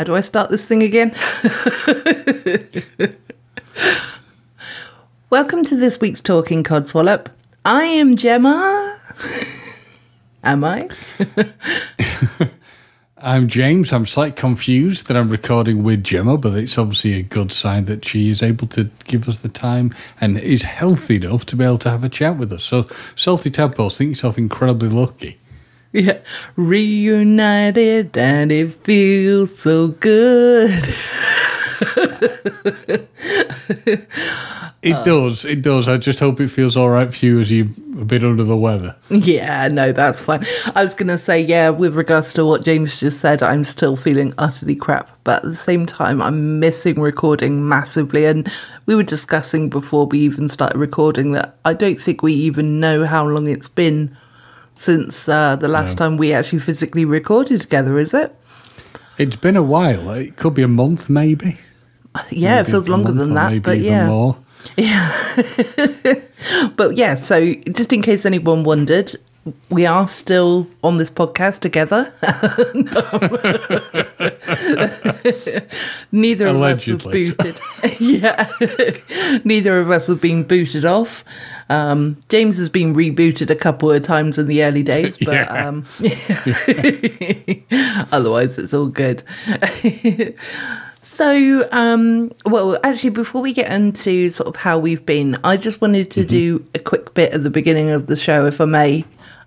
How do I start this thing again? Welcome to this week's Talking Codswallop. I am Gemma. Am I? I'm James. I'm slightly confused that I'm recording with Gemma, but it's obviously a good sign that she is able to give us the time and is healthy enough to be able to have a chat with us. So, Salty Tadpoles, think yourself incredibly lucky. Yeah. Reunited and it feels so good. It does. I just hope it feels all right for you as you're a bit under the weather. Yeah, no, that's fine. I was going to say, yeah, with regards to what James just said, I'm still feeling utterly crap. But at the same time, I'm missing recording massively. And we were discussing before we even started recording that I don't think we even know how long it's been since the last time we actually physically recorded together, is it? It's been a while. It could be a month, maybe. Yeah, maybe it feels longer than that, but yeah. More. Yeah. But yeah, so just in case anyone wondered, we are still on this podcast together. Neither allegedly. Of us was booted. Yeah. Neither of us have been booted off. James has been rebooted a couple of times in the early days, but yeah. Otherwise it's all good. So, well, actually, before we get into sort of how we've been, I just wanted to do a quick bit at the beginning of the show, if I may,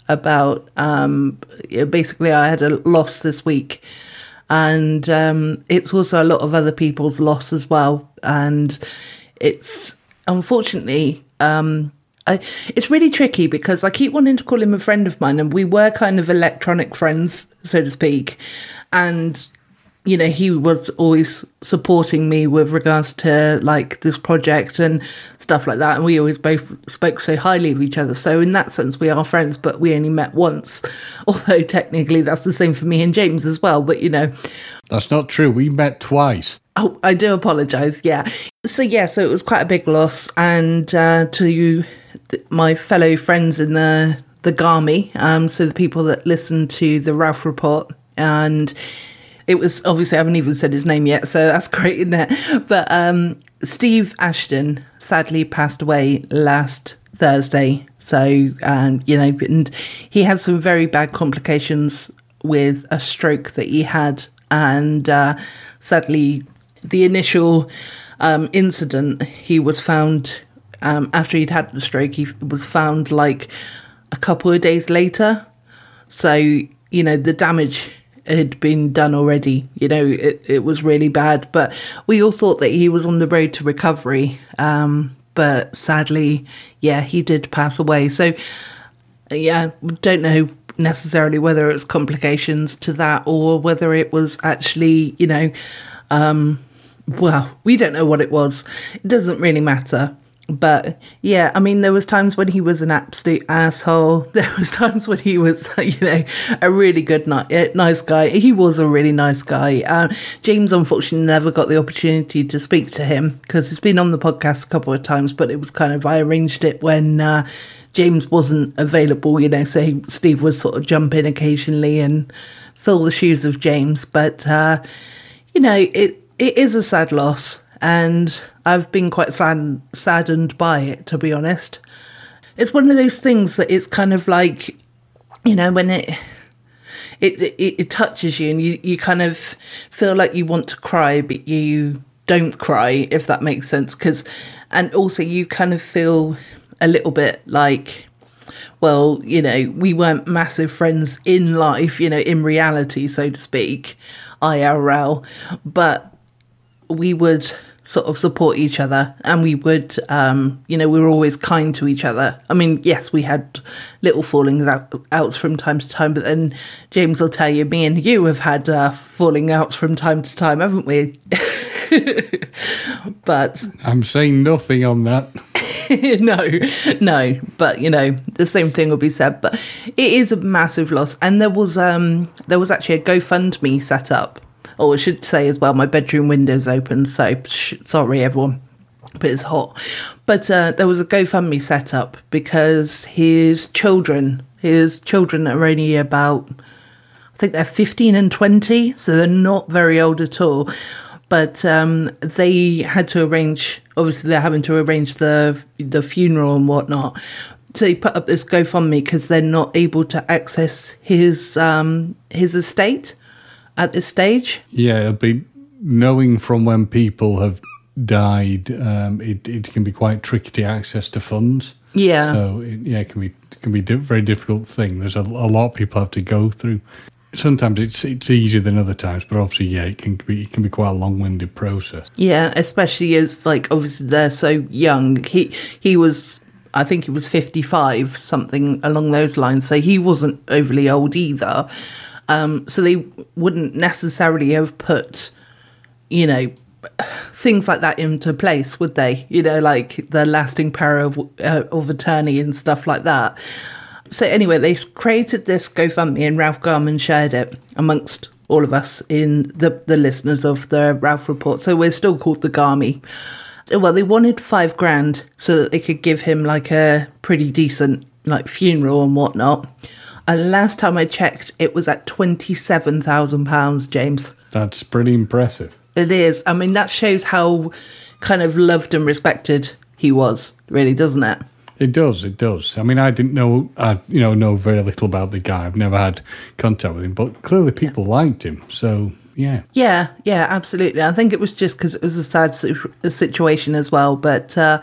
about basically I had a loss this week, and it's also a lot of other people's loss as well. And it's unfortunately, it's really tricky because I keep wanting to call him a friend of mine, and we were kind of electronic friends, so to speak, and you know, he was always supporting me with regards to like this project and stuff like that. And we always both spoke so highly of each other. So in that sense, we are friends, but we only met once. Although technically that's the same for me and James as well. But, you know. That's not true. We met twice. Oh, I do apologise. Yeah. So it was quite a big loss. And to you, my fellow friends in the Garmy, so the people that listen to the Ralph Report and... It was, obviously, I haven't even said his name yet, so that's great, isn't it? But Steve Ashton sadly passed away last Thursday. So, you know, and he had some very bad complications with a stroke that he had. And sadly, the initial incident, he was found, after he'd had the stroke, he was found like a couple of days later. So, you know, the damage... had been done already, you know, it was really bad, but we all thought that he was on the road to recovery, but sadly, yeah, he did pass away. So yeah, don't know necessarily whether it was complications to that or whether it was actually, you know, well, we don't know what it was. It doesn't really matter. But yeah, I mean, there was times when he was an absolute asshole. There was times when he was, you know, a really good, nice guy. He was a really nice guy. James, unfortunately, never got the opportunity to speak to him because he's been on the podcast a couple of times, but it was kind of, I arranged it when James wasn't available, you know, so Steve would sort of jump in occasionally and fill the shoes of James. But, you know, it is a sad loss. And I've been quite saddened by it, to be honest. It's one of those things that it's kind of like, you know, when it touches you and you kind of feel like you want to cry, but you don't cry, if that makes sense. And also you kind of feel a little bit like, well, you know, we weren't massive friends in life, you know, in reality, so to speak, IRL, but we would sort of support each other and we would, you know, we were always kind to each other. I mean, yes, we had little fallings outs from time to time, but then James will tell you, me and you have had falling outs from time to time, haven't we? But I'm saying nothing on that. No, but you know, the same thing will be said, but it is a massive loss. And there was actually a GoFundMe set up. Oh, I should say as well, my bedroom window's open, so sorry, everyone, but it's hot. But there was a GoFundMe set up because his children are only about, I think they're 15 and 20, so they're not very old at all. But they had to arrange, obviously they're having to arrange the funeral and whatnot. So he put up this GoFundMe because they're not able to access his estate at this stage. Yeah, it'll be knowing from when people have died, it can be quite tricky to access to funds. Yeah. So it can be a very difficult thing. There's a lot of people have to go through. Sometimes it's easier than other times, but obviously, yeah, it can be quite a long-winded process. Yeah, especially as obviously they're so young. He was, I think he was 55, something along those lines. So he wasn't overly old either. So they wouldn't necessarily have put, things like that into place, would they? Like the lasting power of attorney and stuff like that. So anyway, they created this GoFundMe and Ralph Garman shared it amongst all of us in the listeners of the Ralph Report. So we're still called the Garmy. Well, they wanted $5,000 so that they could give him a pretty decent funeral and whatnot. And last time I checked, it was at £27,000, James. That's pretty impressive. It is. I mean, that shows how kind of loved and respected he was, really, doesn't it? It does. I mean, I didn't know, I know very little about the guy. I've never had contact with him, but clearly people liked him, so... Yeah, absolutely. I think it was just because it was a sad situation as well. But so,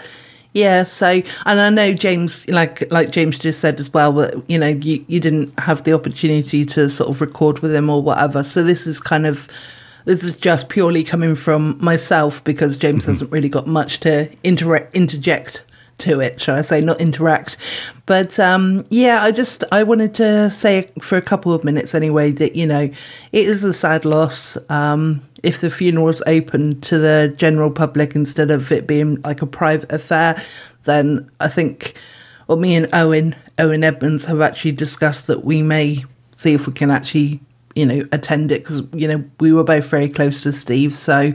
and I know James, like James just said as well, that you didn't have the opportunity to sort of record with him or whatever. So this is just purely coming from myself because James hasn't really got much to interject to it, shall I say, not interact. But I wanted to say for a couple of minutes anyway that it is a sad loss. If the funeral's open to the general public instead of it being a private affair, then I think me and Owen Edmonds have actually discussed that we may see if we can actually attend it because we were both very close to Steve. So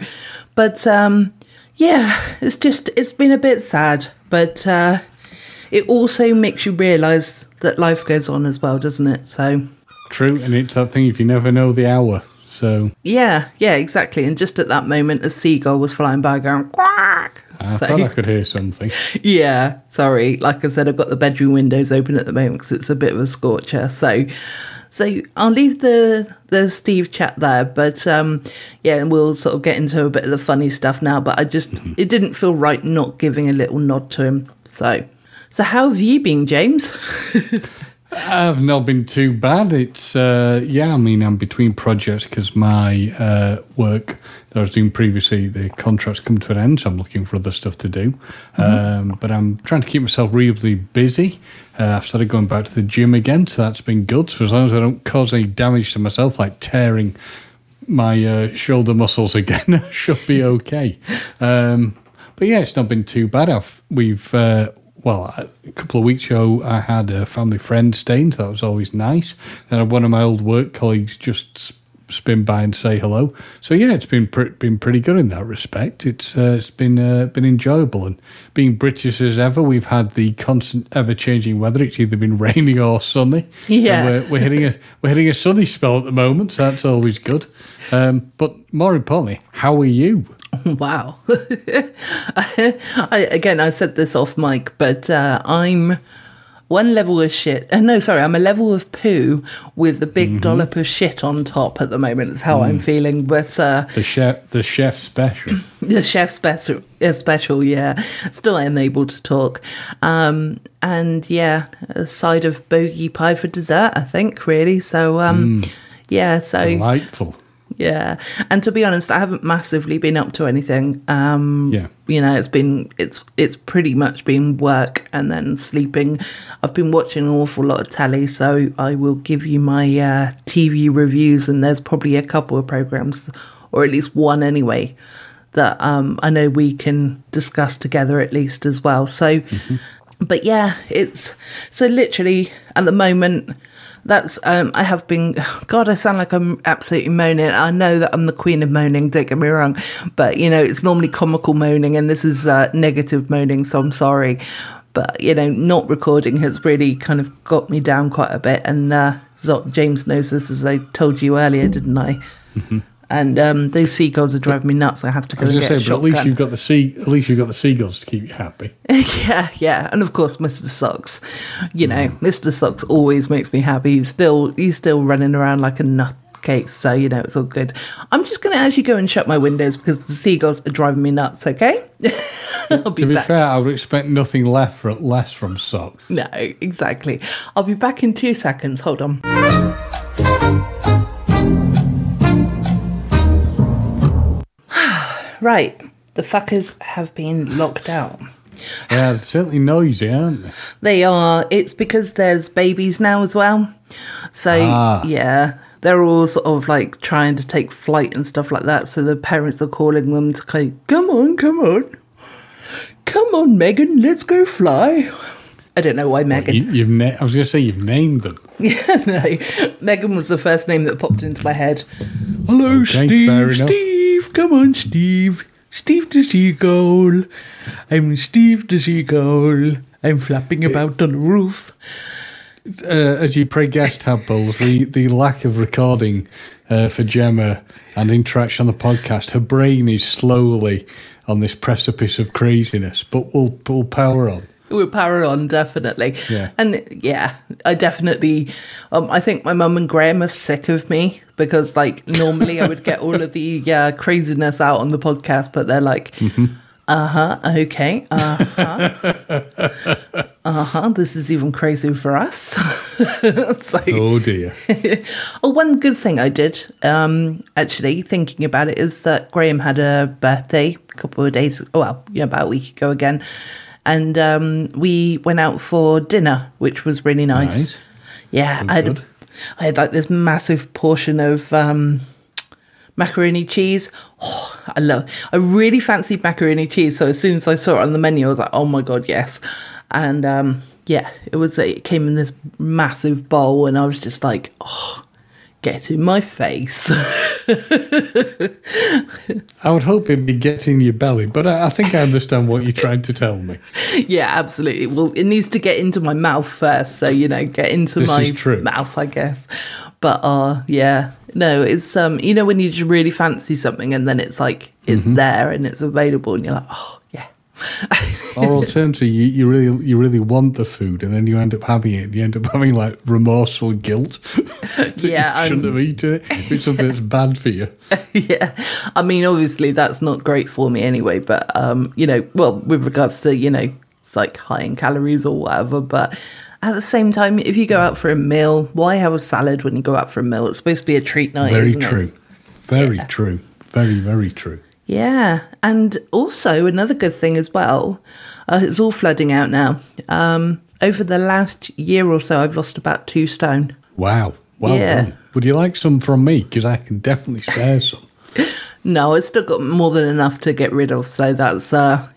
but it's been a bit sad, but it also makes you realise that life goes on as well, doesn't it? So true, and it's that thing if you never know the hour. So yeah, exactly. And just at that moment, a seagull was flying by, going quack. I thought I could hear something. Yeah, sorry. Like I said, I've got the bedroom windows open at the moment because it's a bit of a scorcher. So I'll leave the Steve chat there, but and we'll sort of get into a bit of the funny stuff now. But I just it didn't feel right not giving a little nod to him. So how have you been, James? I've not been too bad. It's I'm between projects because my work that I was doing previously, the contract's come to an end, so I'm looking for other stuff to do. But I'm trying to keep myself reasonably busy. I've started going back to the gym again, so that's been good. So as long as I don't cause any damage to myself, like tearing my shoulder muscles again, I should be okay. But yeah, it's not been too bad. Well, a couple of weeks ago, I had a family friend staying, so that was always nice. Then one of my old work colleagues just spin by and say hello. So yeah, it's been pretty good in that respect. It's been enjoyable, and being British as ever, we've had the constant, ever-changing weather. It's either been raining or sunny. Yeah, and we're hitting a sunny spell at the moment, so that's always good. But more importantly, how are you? Wow. I said this off mic, but I'm one level of shit. I'm a level of poo with a big dollop of shit on top at the moment. That's how I'm feeling. But the chef special, yeah. Still unable to talk. And yeah, a side of bogey pie for dessert, I think, really. So delightful. Yeah, and to be honest, I haven't massively been up to anything. It's pretty much been work and then sleeping. I've been watching an awful lot of telly, so I will give you my TV reviews, and there's probably a couple of programmes, or at least one anyway, that I know we can discuss together at least as well. So, but yeah, it's so literally at the moment. That's, I have been, God, I sound like I'm absolutely moaning. I know that I'm the queen of moaning, don't get me wrong. But, it's normally comical moaning and this is negative moaning, so I'm sorry. But, not recording has really kind of got me down quite a bit. And James knows this, as I told you earlier, didn't I? Mm-hmm. And those seagulls are driving me nuts. I have to go and get a shotgun. But at least you've got the seagulls to keep you happy. Yeah. And of course, Mr. Socks. You know, Mr. Socks always makes me happy. He's still running around like a nutcase. So, you know, it's all good. I'm just going to actually go and shut my windows because the seagulls are driving me nuts, okay? To be fair, I would expect nothing less from Socks. No, exactly. I'll be back in 2 seconds. Hold on. Right, the fuckers have been locked out. Yeah, they're certainly noisy, aren't they? They are. It's because there's babies now as well. So, yeah, they're all sort of like trying to take flight and stuff like that. So the parents are calling them to go, come on. Come on, Megan, let's go fly. I don't know why Megan. I was going to say you've named them. Yeah, no. Megan was the first name that popped into my head. Hello, okay, Steve. Come on, Steve. Steve the seagull. I'm Steve the seagull. I'm flapping about on the roof. As you probably guessed, Hannibals, the lack of recording for Gemma and interaction on the podcast, her brain is slowly on this precipice of craziness, but we'll power on. We'll power on, definitely. Yeah. And, yeah, I definitely... I think my mum and Graham are sick of me because, like, normally I would get all of the craziness out on the podcast, but they're like, this is even crazy for us. So, oh, dear. Oh, one good thing I did, actually, thinking about it, is that Graham had a birthday a couple of days... about a week ago again. And we went out for dinner, which was really nice. Yeah, I had like this massive portion of macaroni cheese. Oh, I really fancied macaroni cheese. So as soon as I saw it on the menu, I was like, oh my God, yes. And it came in this massive bowl and I was just like, oh, get in my face. I would hope it'd be getting your belly, but I think I understand what you're trying to tell me. Yeah, absolutely. Well, it needs to get into my mouth first, so, you know, get into my mouth, I guess. But yeah, no, it's you know, when you just really fancy something and then it's like it's there and it's available and you're like, oh yeah. Or alternatively, you really want the food and then you end up having it. You end up having like remorseful guilt that you shouldn't have eaten it. It's something that's bad for you. Yeah. I mean, obviously that's not great for me anyway, but, you know, well, with regards to, you know, it's like high in calories or whatever. But at the same time, if you go out for a meal, why have a salad when you go out for a meal? It's supposed to be a treat night, isn't it? Very true. Very, very true. Yeah, and also another good thing as well, it's all flooding out now. Over the last year or so, I've lost about 2 stone. Wow, well done. Would you like some from me? Because I can definitely spare some. No, I've still got more than enough to get rid of, so that's no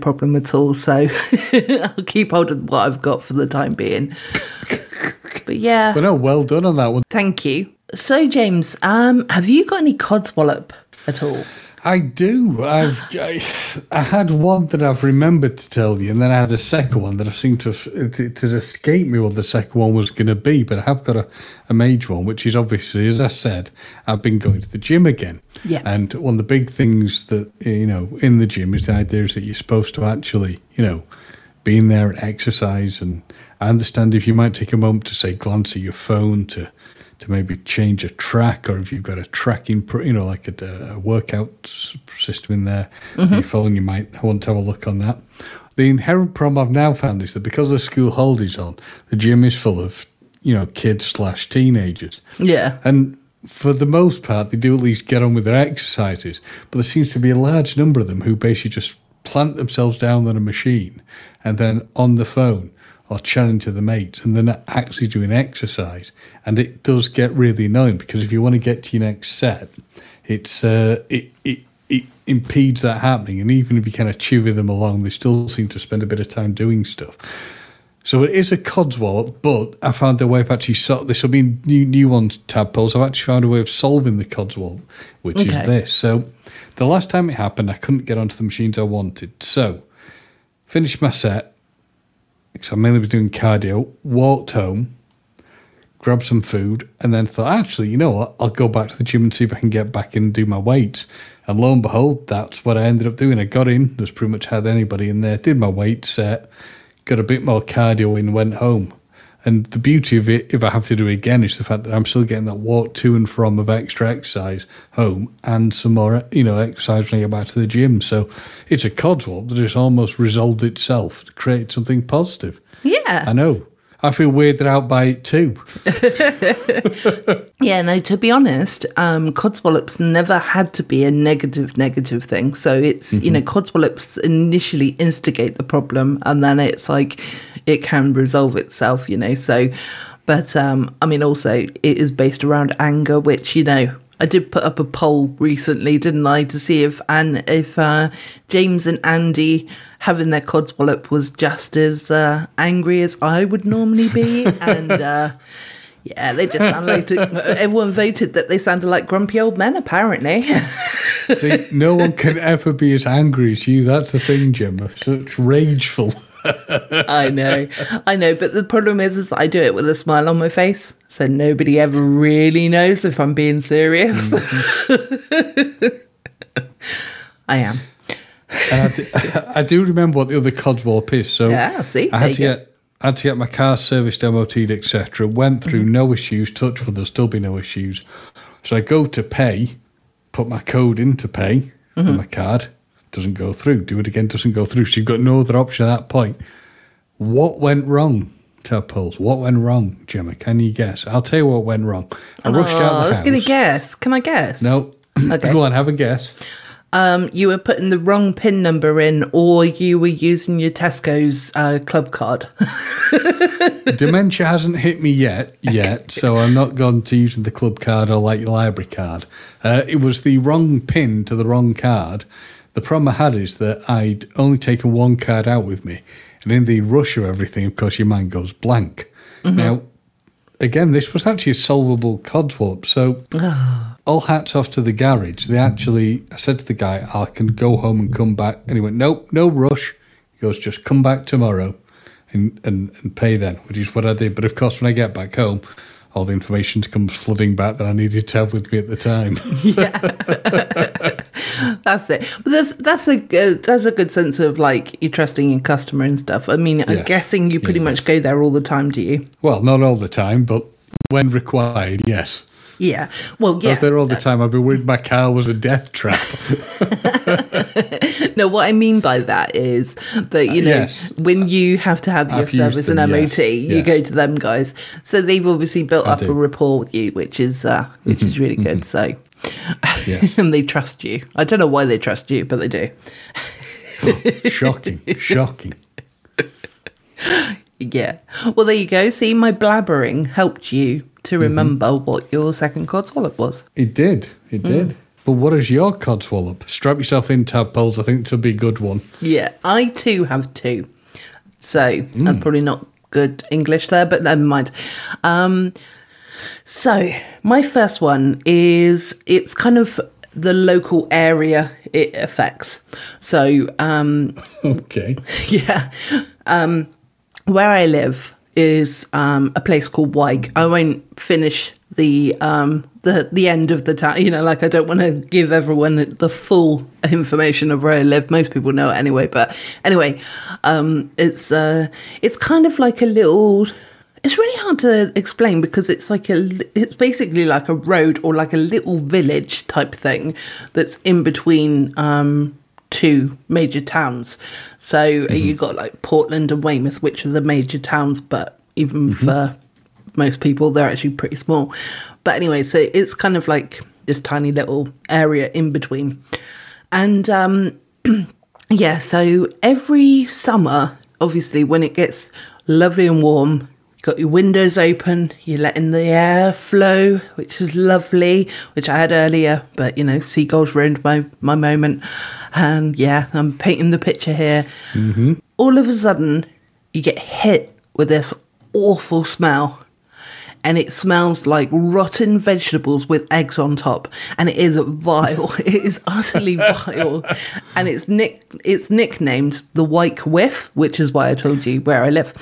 problem at all. So I'll keep hold of what I've got for the time being. But yeah. But no, well done on that one. Thank you. So, James, have you got any codswallop at all? I do. I had one that I've remembered to tell you, and then I had a second one that I seem to it has escaped me what the second one was going to be, but I have got a major one, which is obviously, as I said, I've been going to the gym again. Yeah. And one of the big things that, you know, in the gym is the idea is that you're supposed to actually, you know, be in there and exercise. And I understand if you might take a moment to, say, glance at your phone to maybe change a track, or if you've got a tracking, you know, like a workout system in there, your phone, you might want to have a look on that. The inherent problem I've now found is that because the school holidays on, the gym is full of, you know, kids/teenagers. Yeah. And for the most part, they do at least get on with their exercises, but there seems to be a large number of them who basically just plant themselves down on a machine and then on the phone, or chatting to the mates, and they're not actually doing exercise. And it does get really annoying, because if you want to get to your next set, it impedes that happening. And even if you kind of chew them along, they still seem to spend a bit of time doing stuff. So it is a codswallop, but I found a way of actually... this will be new ones, Tadpoles. I've actually found a way of solving the codswallop, which is this. So the last time it happened, I couldn't get onto the machines I wanted. So finished my set, because I mainly was doing cardio, walked home, grabbed some food, and then thought, actually, you know what? I'll go back to the gym and see if I can get back in and do my weights. And lo and behold, that's what I ended up doing. I got in, just pretty much had anybody in there, did my weight set, got a bit more cardio in, went home. And the beauty of it, if I have to do it again, is the fact that I'm still getting that walk to and from of extra exercise home and some more, you know, exercise when I get back to the gym. So it's a codswallop that has almost resolved itself to create something positive. Yeah. I know. I feel weirded out by it too. Yeah, no, to be honest, codswallops never had to be a negative thing. So it's, you know, codswallops initially instigate the problem and then it's like it can resolve itself, you know. So, but I mean, also it is based around anger, which, you know, I did put up a poll recently, didn't I, to see if James and Andy having their codswallop was just as angry as I would normally be. And yeah, they just sounded like, everyone voted that they sounded like grumpy old men, apparently. See, no one can ever be as angry as you. That's the thing, Gemma. Such rageful. I know. But the problem is I do it with a smile on my face. So nobody ever really knows if I'm being serious. I am. I do remember what the other codswallop is. So yeah, see, I had to get my car serviced, MOT'd, etc. Went through no issues, touch wood, there'll still be no issues. So I go to pay, put my code in to pay on my card. Doesn't go through. Do it again, doesn't go through. So you've got no other option at that point. What went wrong, Tadpoles? What went wrong, Gemma? Can you guess? I'll tell you what went wrong. I rushed out of the house. I was going to guess. Can I guess? No. Okay. Go on, have a guess. You were putting the wrong PIN number in, or you were using your Tesco's club card. Dementia hasn't hit me yet, so I'm not gone to using the club card or like your library card. It was the wrong PIN to the wrong card. The problem I had is that I'd only taken one card out with me. And in the rush of everything, of course, your mind goes blank. Now, again, this was actually a solvable codswallop. So all hats off to the garage. They actually, I said to the guy, I can go home and come back. And he went, nope, no rush. He goes, just come back tomorrow and pay then, which is what I did. But of course, when I get back home, all the information comes flooding back that I needed to have with me at the time. Yeah, that's it. But that's a good sense of, like, you're trusting your customer and stuff. I mean, I'm guessing you pretty much go there all the time, do you? Well, not all the time, but when required, yes. Yeah, well, yeah. I was there all the time. I'd be worried my car was a death trap. No, what I mean by that is that, you know, when you have to have your service and MOT, you go to them guys. So they've obviously built up a rapport with you, which is really good. So, and they trust you. I don't know why they trust you, but they do. Shocking. Yeah. Well, there you go. See, my blabbering helped you to remember what your second codswallop was. It did. But what is your codswallop? Strap yourself in, Tadpoles. I think it'll be a good one. Yeah, I too have two. So that's probably not good English there, but never mind. So my first one is, it's kind of the local area it affects. So, okay. Yeah. Where I live is a place called Wyke. I won't finish the end of the town. You know, like, I don't want to give everyone the full information of where I live. Most people know it anyway. But anyway, it's kind of like a little... It's really hard to explain because it's basically like a road or like a little village type thing that's in between... two major towns. So you've got like Portland and Weymouth, which are the major towns, but even for most people, they're actually pretty small. But anyway, so it's kind of like this tiny little area in between. And yeah, so every summer, obviously, when it gets lovely and warm, you've got your windows open, you're letting the air flow, which is lovely, which I had earlier, but, you know, seagulls ruined my moment. Yeah, I'm painting the picture here. All of a sudden, you get hit with this awful smell, and it smells like rotten vegetables with eggs on top, and it is vile. It is utterly vile, and it's nicknamed the Wyke Whiff, which is why I told you where I live.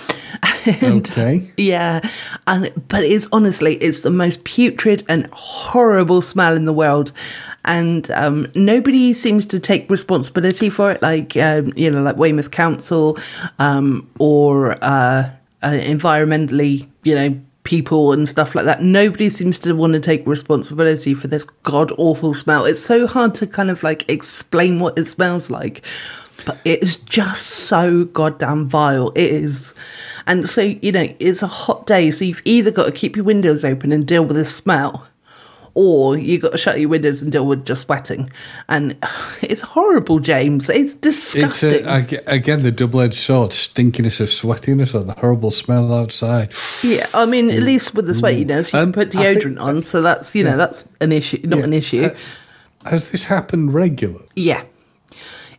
And, okay. Yeah. But it's honestly, it's the most putrid and horrible smell in the world. And nobody seems to take responsibility for it, like Weymouth Council or environmentally, people and stuff like that. Nobody seems to want to take responsibility for this god-awful smell. It's so hard to kind of explain what it smells like. But it's just so goddamn vile. It is. And so, it's a hot day. So you've either got to keep your windows open and deal with the smell, or you've got to shut your windows and deal with just sweating. And it's horrible, James. It's disgusting. It's again, the double-edged sword, stinkiness of sweatiness or the horrible smell outside. Yeah, I mean, at least with the sweat, you can put deodorant on. So that's, that's an issue, not an issue. Has this happened regularly? Yeah.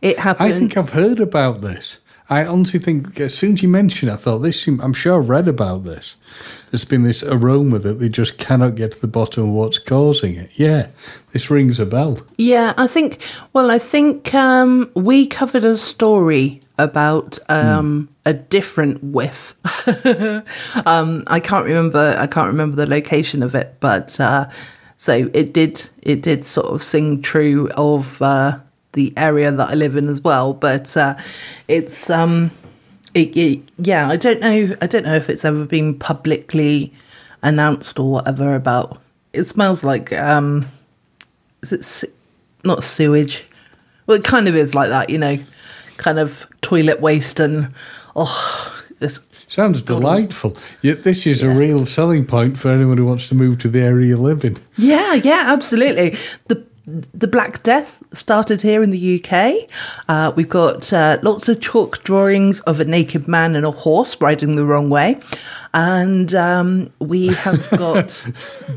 It happened. I think I've heard about this. I honestly think, as soon as you mentioned it, I thought, I'm sure I read about this. There's been this aroma that they just cannot get to the bottom of what's causing it. Yeah, this rings a bell. Yeah, I think we covered a story about a different whiff. I can't remember the location of it, but so it did sort of sing true of the area that I live in as well, but it's I don't know if it's ever been publicly announced or whatever about. It smells like is it not sewage? Well, it kind of is like that, kind of toilet waste and this. Sounds delightful. Yeah, this is a real selling point for anyone who wants to move to the area you live in. Yeah, absolutely. The Black Death started here in the UK. We've got lots of chalk drawings of a naked man and a horse riding the wrong way. And we have got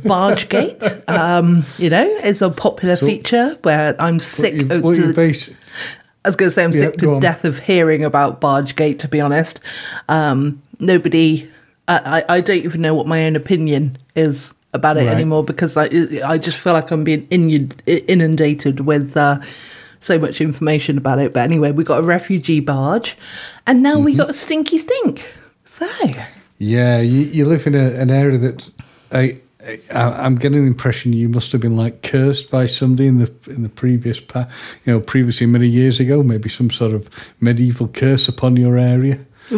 Bargegate, is a popular feature where I'm sick. I was going to say I'm sick to death of hearing about Bargegate, to be honest. Nobody, I don't even know what my own opinion is about it anymore, because I just feel like I'm being inundated with so much information about it. But anyway, we got a refugee barge, and now we got a stinky stink. So yeah, you live in an area that I'm getting the impression you must have been cursed by somebody in the previous past, previously many years ago, maybe some sort of medieval curse upon your area. We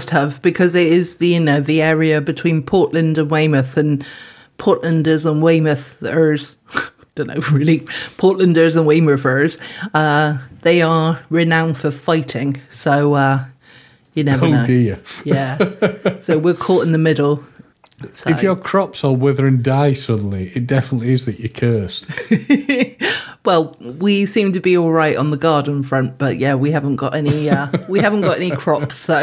must have, because it is the area between Portland and Weymouth, and Portlanders and Weymouthers, Portlanders and Weymouthers, they are renowned for fighting. So you never know. Oh dear. Yeah. So we're caught in the middle. So. If your crops all wither and die suddenly, it definitely is that you're cursed. Well, we seem to be all right on the garden front, but yeah, we haven't got any. We haven't got any crops, so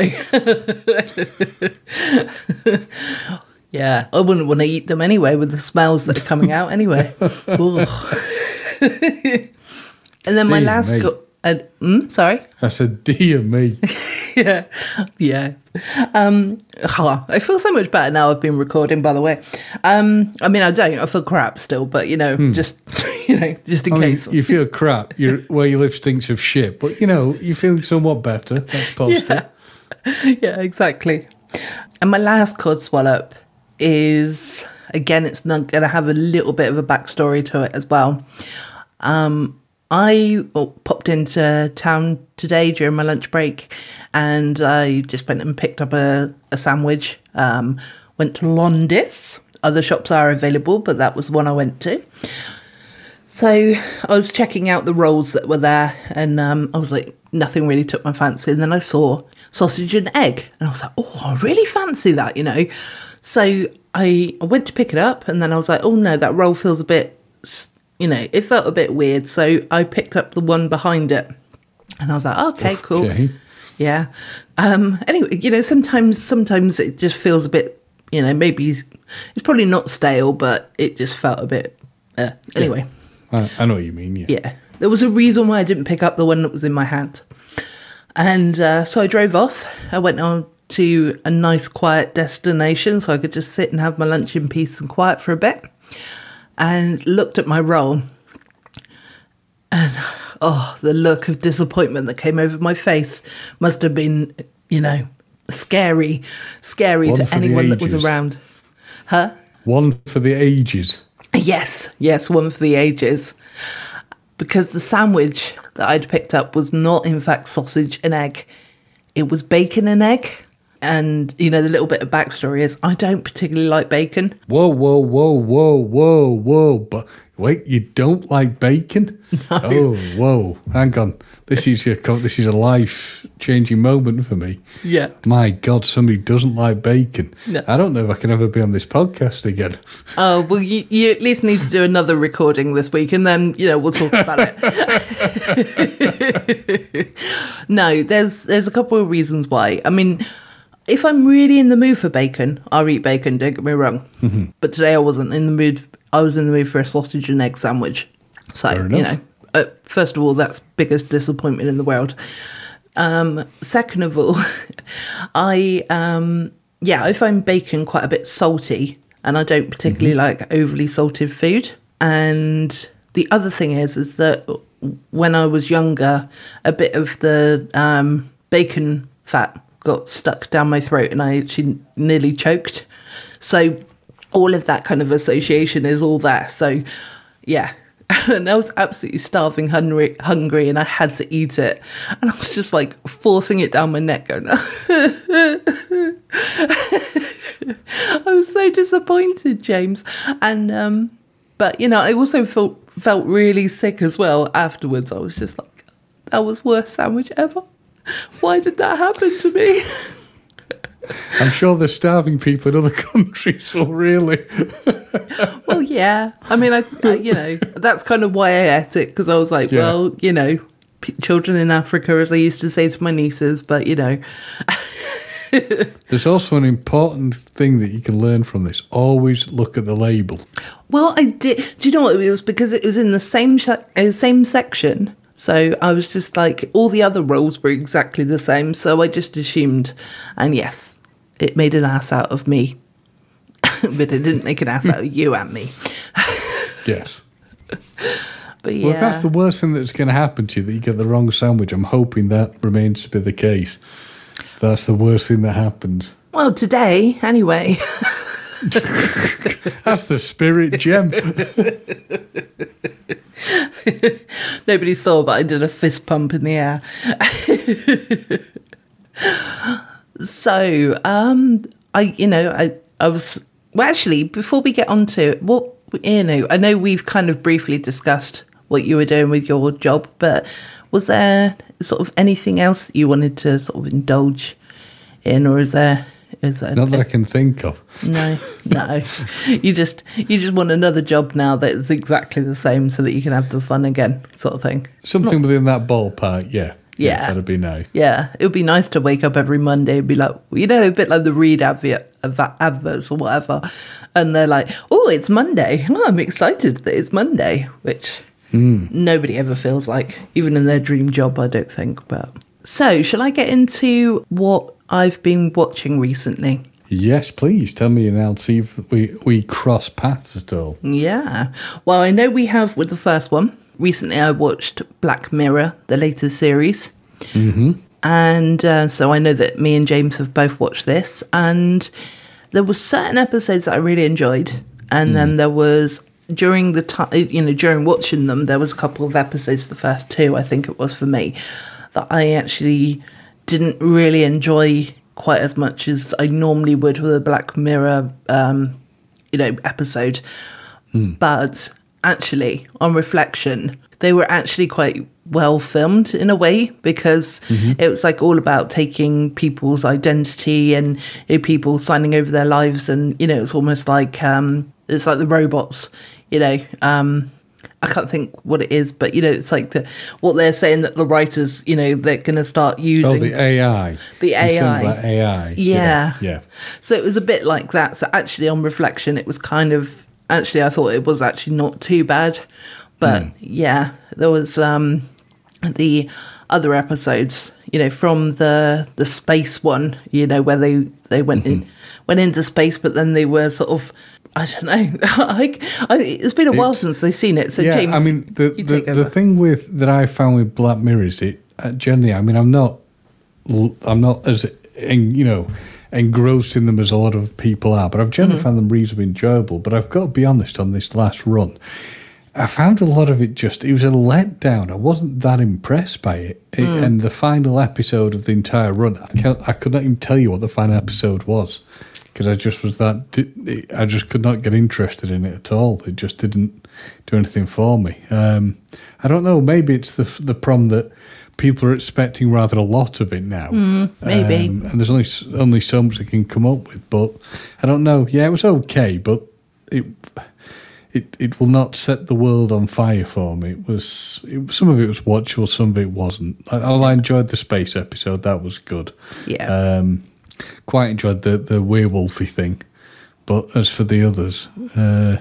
yeah, I wouldn't want to eat them anyway with the smells that are coming out anyway. And then my last. Sorry? I said, dear me. Yeah. I feel so much better now I've been recording, by the way. I mean, I don't. I feel crap still, but, just in case. You feel crap. Where you live stinks of shit. But, you're feeling somewhat better. That's positive. Yeah, exactly. And my last codswallop is, again, it's not going to have a little bit of a backstory to it as well. I popped into town today during my lunch break, and I just went and picked up a sandwich, went to Londis. Other shops are available, but that was one I went to. So I was checking out the rolls that were there, and I was like, nothing really took my fancy. And then I saw sausage and egg, and I was like, oh, I really fancy that, So I went to pick it up, and then I was like, oh no, that roll feels a bit... it felt a bit weird, so I picked up the one behind it, and I was like, okay, cool. Yeah. Anyway, sometimes it just feels a bit, maybe it's probably not stale, but it just felt a bit, anyway. I know what you mean, yeah. Yeah. There was a reason why I didn't pick up the one that was in my hand. And so I drove off. I went on to a nice, quiet destination, so I could just sit and have my lunch in peace and quiet for a bit. And looked at my roll, and the look of disappointment that came over my face must have been, scary to anyone that was around. Huh? One for the ages. Yes, one for the ages. Because the sandwich that I'd picked up was not, in fact, sausage and egg. It was bacon and egg. And, you know, the little bit of backstory is I don't particularly like bacon. Whoa. But wait, you don't like bacon? No. Oh, whoa. Hang on. This is a life-changing moment for me. Yeah. My God, somebody doesn't like bacon. No. I don't know if I can ever be on this podcast again. Oh, well, you at least need to do another recording this week, and then, you know, we'll talk about it. No, there's a couple of reasons why. I mean, if I'm really in the mood for bacon, I'll eat bacon, don't get me wrong. Mm-hmm. But today I wasn't in the mood. I was in the mood for a sausage and egg sandwich. So, you know, first of all, that's biggest disappointment in the world. Second of all, I find bacon quite a bit salty, and I don't particularly like overly salted food. And the other thing is that when I was younger, a bit of the bacon fat got stuck down my throat and I actually nearly choked. So all of that kind of association is all there. So, yeah. And I was absolutely starving, hungry, and I had to eat it. And I was just like forcing it down my neck, going, I was so disappointed, James. And, but, you know, I also felt really sick as well afterwards. I was just like, that was the worst sandwich ever. Why did that happen to me? I'm sure the starving people in other countries will really. Well, yeah. I mean, I you know, that's kind of why I ate it, because I was like, well, you know, children in Africa, as I used to say to my nieces, but, you know. There's also an important thing that you can learn from this. Always look at the label. Well, I did. Do you know what it was? Because it was in the same section. So I was just like, all the other rolls were exactly the same, so I just assumed. And yes, it made an ass out of me. But it didn't make an ass out of you and me. Yes. But yeah. Well, if that's the worst thing that's going to happen to you, that you get the wrong sandwich, I'm hoping that remains to be the case. That's the worst thing that happens. Well, today, anyway. That's the spirit, Gem. Nobody saw, but I did a fist pump in the air. So, I was, well, actually, before we get on to what, you know, I know we've kind of briefly discussed what you were doing with your job, but was there sort of anything else that you wanted to sort of indulge in, or is there not that I can think of. No. You just want another job now that's exactly the same so that you can have the fun again, sort of thing. Something within that ballpark, yeah. That'd be nice. Yeah, it would be nice to wake up every Monday and be like, you know, a bit like the Reed adverts or whatever, and they're like, oh, it's Monday. Oh, I'm excited that it's Monday, which nobody ever feels like, even in their dream job, I don't think. But so, shall I get into what I've been watching recently? Yes, please tell me, and I'll see if we cross paths at all. Yeah. Well, I know we have with the first one. Recently, I watched Black Mirror, the latest series. Mm-hmm. And so I know that me and James have both watched this. And there were certain episodes that I really enjoyed. And then there was, during the time, you know, during watching them, there was a couple of episodes, the first two, I think it was for me, that I actually didn't really enjoy quite as much as I normally would with a Black Mirror, you know, episode. Mm. But actually, on reflection, they were actually quite well filmed in a way, because it was like all about taking people's identity and, you know, people signing over their lives. And, you know, it's almost like, it's like the robots, you know, I can't think what it is, but, you know, it's like what they're saying that the writers, you know, they're going to start using. Oh, the AI. The AI. Yeah. So it was a bit like that. So actually, on reflection, it was kind of, actually, I thought it was actually not too bad. But, yeah, there was the other episodes, you know, from the space one, you know, where they went into space, but then they were sort of, I don't know. It's been a while since they've seen it. So yeah, James, I mean, the thing with that I found with Black Mirror is it generally. I mean, I'm not as and, you know, engrossed in them as a lot of people are, but I've generally found them reasonably enjoyable. But I've got to be honest, on this last run, I found a lot of it just, it was a letdown. I wasn't that impressed by it. And the final episode of the entire run, I could not even tell you what the final episode was, because I just was that, I just could not get interested in it at all. It just didn't do anything for me. I don't know, maybe it's the prom that people are expecting rather a lot of it now. Maybe. And there's only so much they can come up with, but I don't know. Yeah, it was okay, but it will not set the world on fire for me. Some of it was watchable, some of it wasn't. I enjoyed the space episode. That was good. Yeah. Quite enjoyed the werewolfy thing. But as for the others, yeah,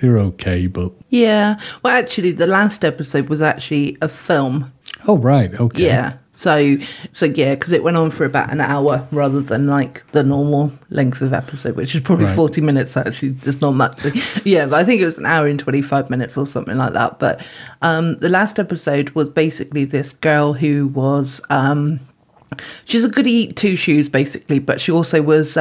they were okay, but... Yeah. Well, actually, the last episode was actually a film. Oh, right. Okay. Yeah. So yeah, because it went on for about an hour rather than like the normal length of episode, which is probably 40 minutes actually. There's not much. Yeah, but I think it was an hour and 25 minutes or something like that. But the last episode was basically this girl who was... she's a goody two-shoes, basically, but she also was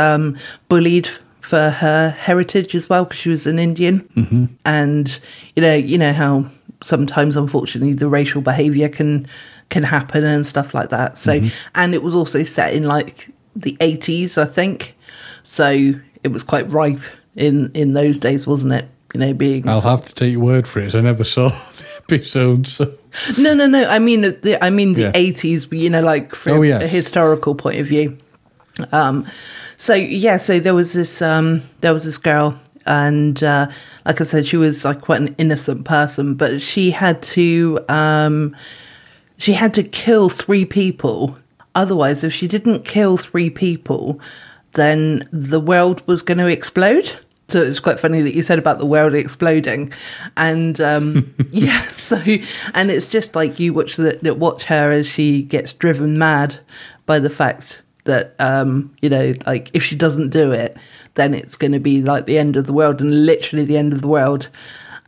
bullied for her heritage as well, because she was an Indian. Mm-hmm. And, you know how sometimes, unfortunately, the racial behaviour can happen and stuff like that. So, and it was also set in, like, the 80s, I think. So it was quite ripe in those days, wasn't it? You know, being... I'll have to take your word for it, as I never saw the episode, so... No. I mean the 80s, you know, like from a historical point of view. So there was this girl, and like I said, she was like quite an innocent person, but she had to kill three people. Otherwise, if she didn't kill three people, then the world was going to explode. So it's quite funny that you said about the world exploding, and yeah. So, and it's just like you watch her as she gets driven mad by the fact that you know, like if she doesn't do it, then it's going to be like the end of the world, and literally the end of the world.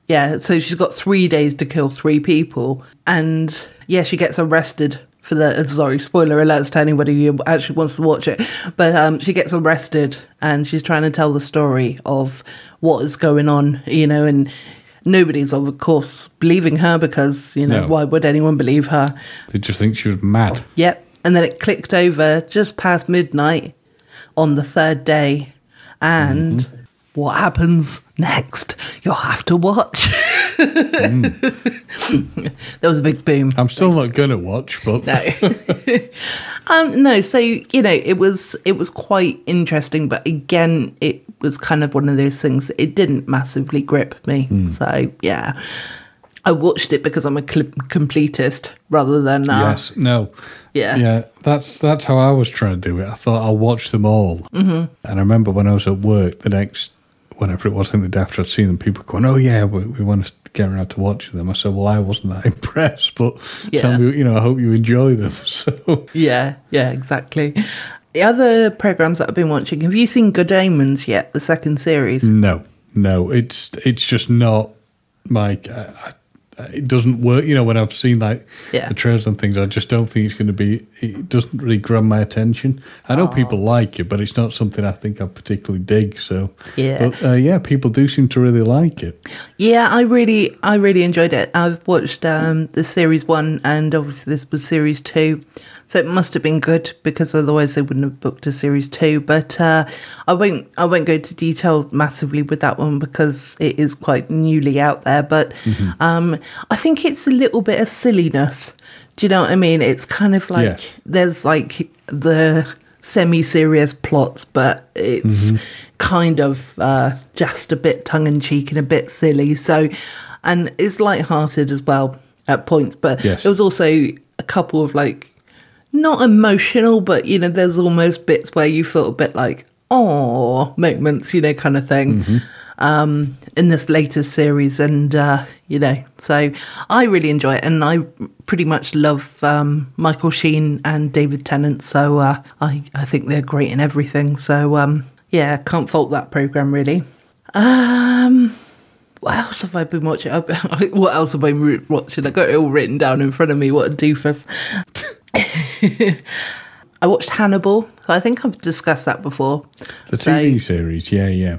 Yeah. So she's got 3 days to kill three people, and yeah, she gets arrested. For the sorry, spoiler alerts to anybody who actually wants to watch it, but she gets arrested and she's trying to tell the story of what is going on, you know, and nobody's of course believing her because, you know, why would anyone believe her? They just think she was mad. Yep. And then it clicked over just past midnight on the third day, and what happens next? You'll have to watch. There was a big boom. I'm still not going to watch, but no. No, so you know, it was quite interesting, but again, it was kind of one of those things that it didn't massively grip me. So yeah, I watched it because I'm a completist rather than yes, no, yeah. That's how I was trying to do it. I thought I'll watch them all, and I remember when I was at work the next. Whenever it was, I think the day after I'd seen them, people going, oh, yeah, we want to get around to watching them. I said, well, I wasn't that impressed, but tell me, you know, I hope you enjoy them. So Yeah, exactly. The other programmes that I've been watching, have you seen Good Omens yet, the second series? No, it's just not my... it doesn't work. You know, when I've seen, like, the trailers and things, I just don't think it's going to be... It doesn't really grab my attention. I know people like it, but it's not something I think I particularly dig, so... Yeah. But, yeah, people do seem to really like it. Yeah, I really enjoyed it. I've watched the Series 1, and obviously this was Series 2, so it must have been good, because otherwise they wouldn't have booked a Series 2. But I won't go into detail massively with that one, because it is quite newly out there, but... I think it's a little bit of silliness. Do you know what I mean? It's kind of like there's like the semi-serious plots, but it's kind of just a bit tongue-in-cheek and a bit silly. So, and it's light-hearted as well at points, but there was also a couple of like, not emotional, but you know, there's almost bits where you feel a bit like, oh, moments, you know, kind of thing. In this latest series, and you know, so I really enjoy it, and I pretty much love Michael Sheen and David Tennant, so I think they're great in everything, so yeah, can't fault that programme really. What else have I been watching? I got it all written down in front of me, what a doofus. I watched Hannibal. I think I've discussed that before. The TV series, yeah,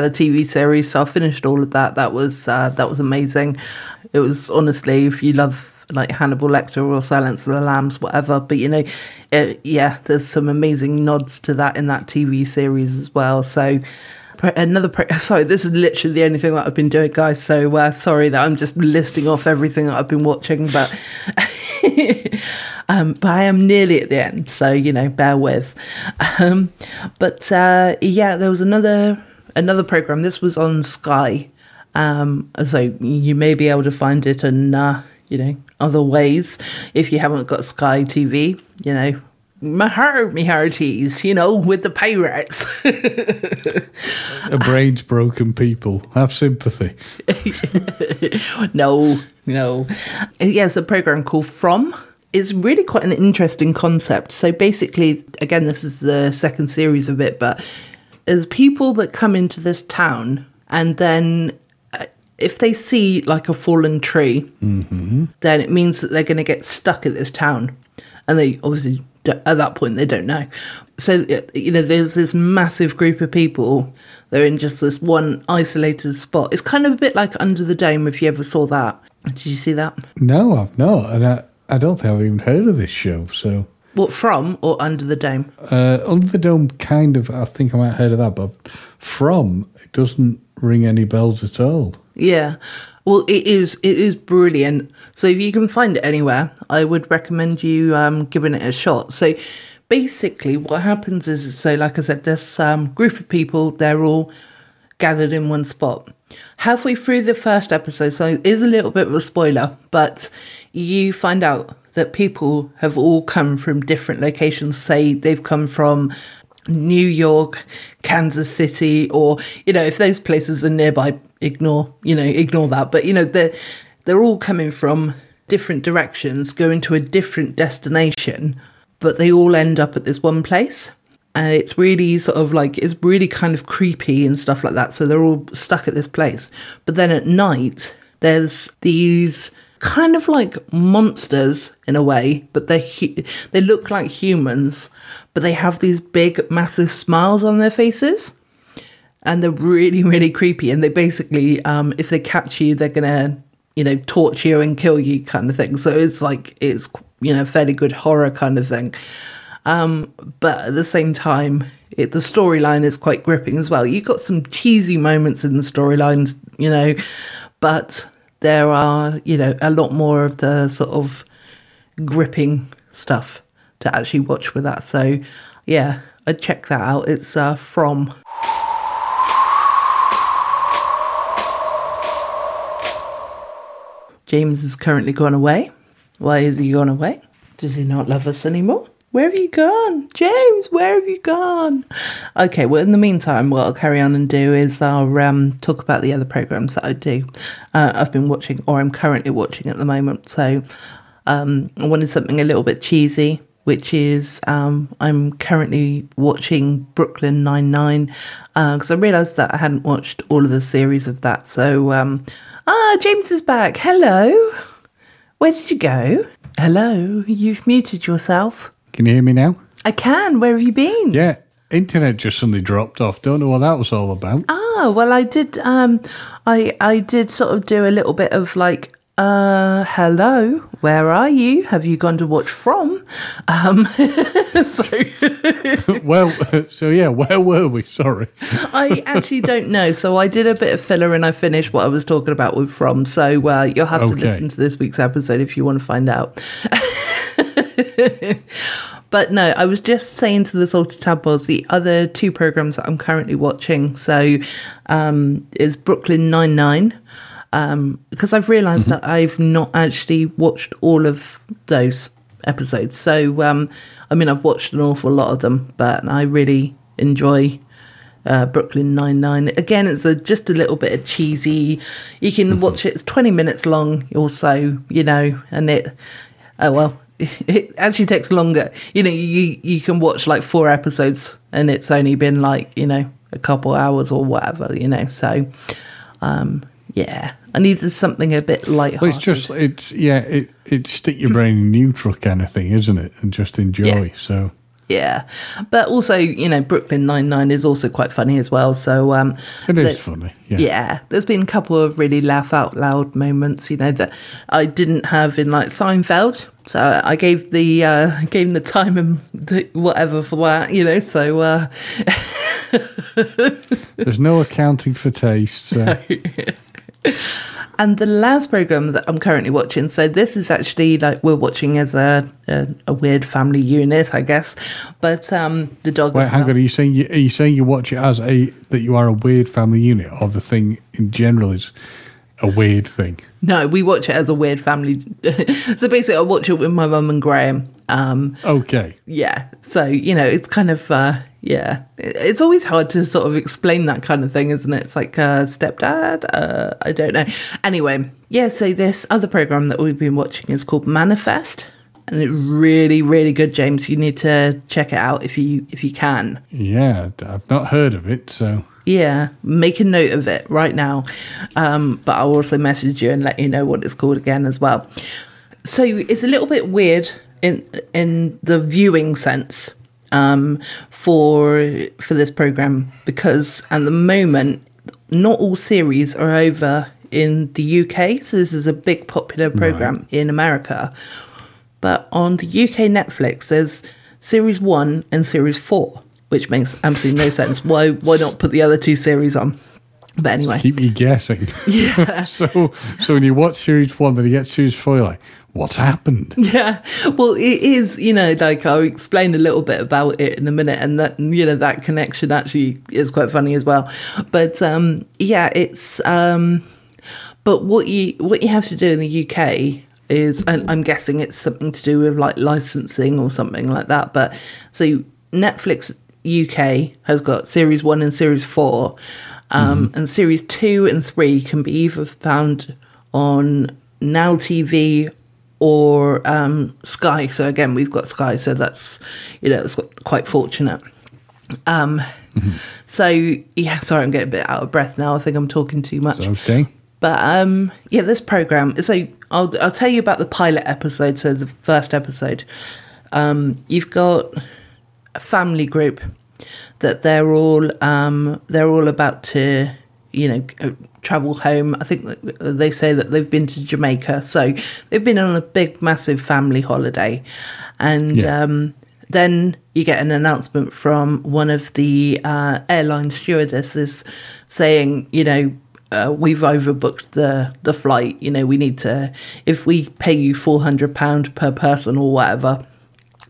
the TV series. So I finished all of that. That was amazing. It was, honestly, if you love like Hannibal Lecter or Silence of the Lambs, whatever, but you know, there's some amazing nods to that in that TV series as well. So sorry, this is literally the only thing that I've been doing, guys. So sorry that I'm just listing off everything that I've been watching, but. But I am nearly at the end, so, you know, bear with. There was another programme. This was on Sky, so you may be able to find it in, other ways if you haven't got Sky TV, you know. My hearties, with the pirates. A brain's broken people. Have sympathy. No. Yes, a programme called FROM. It's really quite an interesting concept. So basically, again, this is the second series of it, but there's people that come into this town, and then if they see like a fallen tree, mm-hmm. then it means that they're going to get stuck at this town. And they obviously, at that point, they don't know. So, there's this massive group of people. They're in just this one isolated spot. It's kind of a bit like Under the Dome, if you ever saw that. Did you see that? No, I've not. And I don't think I've even heard of this show, so... What, From or Under the Dome? Under the Dome, kind of, I think I might have heard of that, but From, it doesn't ring any bells at all. Yeah. Well, it is brilliant. So if you can find it anywhere, I would recommend you giving it a shot. So basically what happens is, so like I said, this group of people, they're all gathered in one spot. Halfway through the first episode, so it is a little bit of a spoiler, but you find out that people have all come from different locations. Say they've come from New York, Kansas City, or, if those places are nearby, ignore that. But, they're all coming from different directions, going to a different destination, but they all end up at this one place. And it's really sort of like, it's really kind of creepy and stuff like that. So they're all stuck at this place. But then at night, there's these kind of like monsters in a way, but they look like humans, but they have these big, massive smiles on their faces. And they're really, really creepy. And they basically, if they catch you, they're going to, torture you and kill you kind of thing. So it's like, it's, fairly good horror kind of thing. But at the same time, the storyline is quite gripping as well. You've got some cheesy moments in the storylines, but there are, a lot more of the sort of gripping stuff to actually watch with that. So, yeah, I'd check that out. It's From. James has currently gone away. Why has he gone away? Does he not love us anymore? Where have you gone? James, where have you gone? Okay, well, in the meantime, what I'll carry on and do is I'll talk about the other programmes that I do. I've been watching, or I'm currently watching at the moment. So I wanted something a little bit cheesy, which is I'm currently watching Brooklyn Nine-Nine because I realised that I hadn't watched all of the series of that. So, James is back. Hello. Where did you go? Hello. You've muted yourself. Can you hear me now? I can. Where have you been? Yeah, internet just suddenly dropped off. Don't know what that was all about. Ah, well, I did. I did sort of do a little bit of like, hello, where are you? Have you gone to watch From? Where were we? Sorry. I actually don't know. So I did a bit of filler and I finished what I was talking about with From. So you'll have to listen to this week's episode if you want to find out. But no, I was just saying to the Salted Tadpoles, the other two programmes that I'm currently watching, so is Brooklyn Nine-Nine, because I've realised that I've not actually watched all of those episodes. So, I've watched an awful lot of them, but I really enjoy Brooklyn Nine-Nine. Again, it's just a little bit of cheesy. You can watch it. It's 20 minutes long or so, and it... Oh, well... It actually takes longer. You can watch like 4 episodes and it's only been like, a couple hours or whatever, so Yeah, I needed something a bit lighthearted. Well, it's stick your brain in neutral kind of thing, isn't it? And just enjoy. Yeah. So yeah, but also, you know, Brooklyn Nine-Nine is also quite funny as well. So it is funny. Yeah. Yeah, there's been a couple of really laugh out loud moments, you know, that I didn't have in like Seinfeld. So I gave the game the time and whatever for that, you know. So. There's no accounting for taste. So. And the last programme that I'm currently watching, so this is actually like we're watching as a weird family unit, I guess. But the dog... Wait, hang on, are you saying you watch it as that you are a weird family unit, or the thing in general is a weird thing? No, we watch it as a weird family... So basically I watch it with my mum and Graham. Okay. Yeah, so, you know, it's kind of... Yeah, it's always hard to sort of explain that kind of thing, isn't it? It's like stepdad, I don't know. Anyway, yeah, so this other programme that we've been watching is called Manifest, and it's really, really good, James. You need to check it out if you can. Yeah, I've not heard of it, so... Yeah, make a note of it right now, but I'll also message you and let you know what it's called again as well. So it's a little bit weird in the viewing sense. For this program, because at the moment not all series are over in the UK, so this is a big popular program in America. But on the UK Netflix, there's series 1 and series 4, which makes absolutely no sense. Why not put the other two series on? But anyway, just keep you guessing. Yeah. so when you watch series 1, then you get series 4, you're like, what's happened? Yeah, well, it is, you know, like I'll explain a little bit about it in a minute, and that, you know, that connection actually is quite funny as well. But yeah, it's but what you have to do in the UK is, and I'm guessing it's something to do with like licensing or something like that. But so Netflix UK has got series 1 and series 4, and series 2 and 3 can be either found on Now TV or Sky. So again, we've got Sky, so that's, you know, it's quite fortunate. So yeah, sorry, I'm getting a bit out of breath now. I think I'm talking too much. Okay. But yeah, this program. So I'll tell you about the pilot episode. So the first episode, you've got a family group that they're all about to, you know, travel home. I think they say that they've been to Jamaica, so they've been on a big, massive family holiday. And then you get an announcement from one of the airline stewardesses saying, you know, we've overbooked the flight. You know, we need to, if we pay you £400 per person or whatever.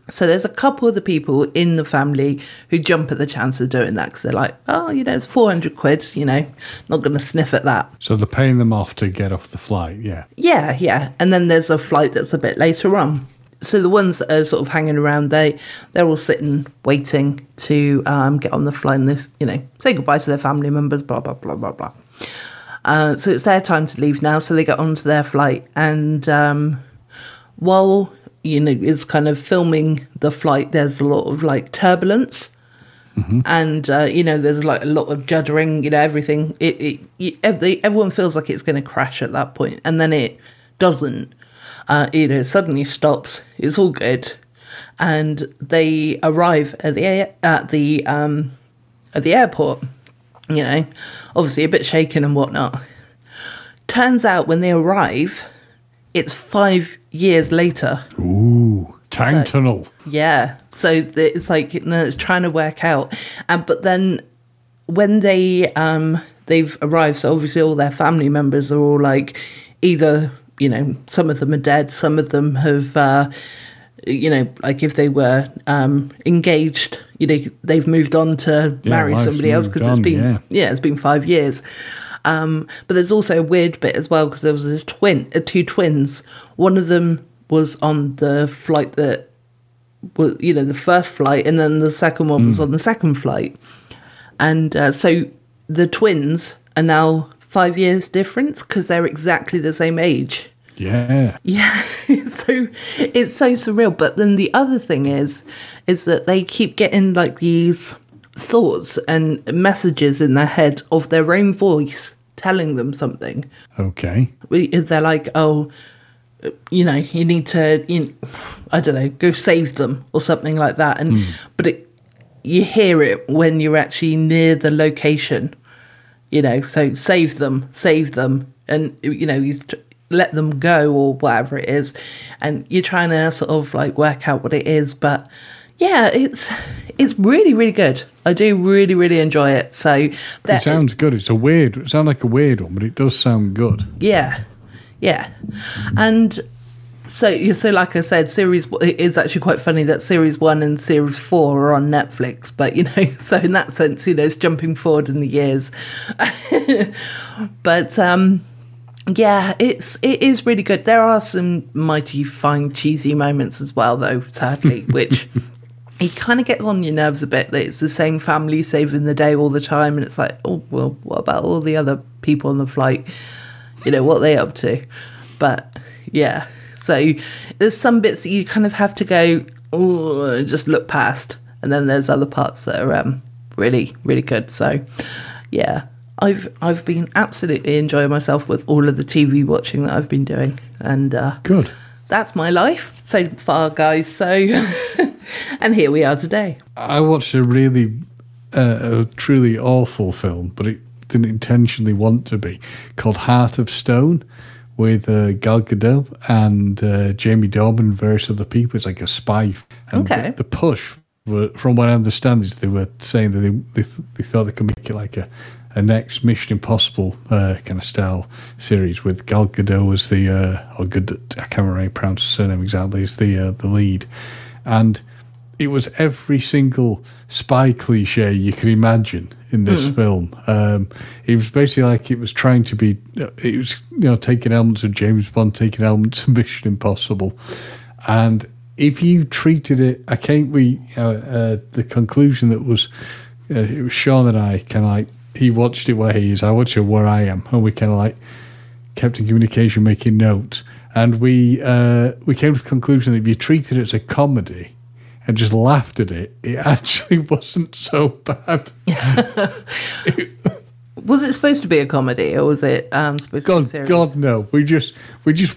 So there's a couple of the people in the family who jump at the chance of doing that, because they're like, oh, you know, it's 400 quid, you know, not going to sniff at that. So they're paying them off to get off the flight, yeah. Yeah, yeah. And then there's a flight that's a bit later on. So the ones that are sort of hanging around, they're all sitting, waiting to get on the flight and, this, you know, say goodbye to their family members, blah, blah, blah, blah, blah. So it's their time to leave now, so they get onto their flight. And while... you know, is kind of filming the flight, there's a lot of like turbulence, and you know, there's like a lot of juddering, you know, everything, everyone feels like it's going to crash at that point, and then it doesn't. You know, suddenly stops, it's all good, and they arrive at the airport, you know, obviously a bit shaken and whatnot. Turns out when they arrive, it's 5 years later. Ooh, time tunnel. Yeah. So it's like, you know, it's trying to work out. But then when they've arrived, so obviously all their family members are all like, either, you know, some of them are dead, some of them have, you know, like if they were engaged, you know, they've moved on to marry somebody else, because it's been, it's been 5 years. But there's also a weird bit as well, because there was this two twins. One of them was on the flight that was, you know, the first flight, and then the second one was on the second flight. And so the twins are now 5 years difference, because they're exactly the same age. Yeah. Yeah. So it's so surreal. But then the other thing is that they keep getting like these thoughts and messages in their head of their own voice telling them something. Okay. They're like, oh, you know, you need to, I don't know, go save them or something like that. And but you hear it when you're actually near the location, you know, so save them, and, you know, you let them go or whatever it is. And you're trying to sort of like work out what it is. But yeah, it's really, really good. I do really, really enjoy it. So that, it sounds good. It sounds like a weird one, but it does sound good. Yeah. Yeah. And so like I said, it is actually quite funny that series 1 and series 4 are on Netflix, but, you know, so in that sense, you know, it's jumping forward in the years. But yeah, it is really good. There are some mighty fine cheesy moments as well, though, sadly, which it kind of gets on your nerves a bit, that it's the same family saving the day all the time, and it's like, oh, well, what about all the other people on the flight? You know, what are they up to? But yeah, so there's some bits that you kind of have to go, oh, just look past, and then there's other parts that are really, really good. So yeah, I've been absolutely enjoying myself with all of the TV watching that I've been doing, and good. That's my life so far, guys. So and here we are today. I watched a really, a truly awful film, but it didn't intentionally want to be, called Heart of Stone, with Gal Gadot and Jamie Dornan and various other people. It's like a spy. And okay. The push, from what I understand, is they were saying that they thought they could make it like a next Mission Impossible kind of style series, with Gal Gadot as the I can't remember how you pronounce her surname exactly, as the lead, and it was every single spy cliche you could imagine in this film. It was basically like it was taking elements of James Bond, taking elements of Mission Impossible. And if you treated it, I think the conclusion that was, it was Sean and I kind of like, he watched it where he is, I watched it where I am, and we kind of like kept in communication, making notes. And we came to the conclusion that if you treated it as a comedy and just laughed at it, it actually wasn't so bad. Was it supposed to be a comedy, or was it supposed to be serious? God, no. We just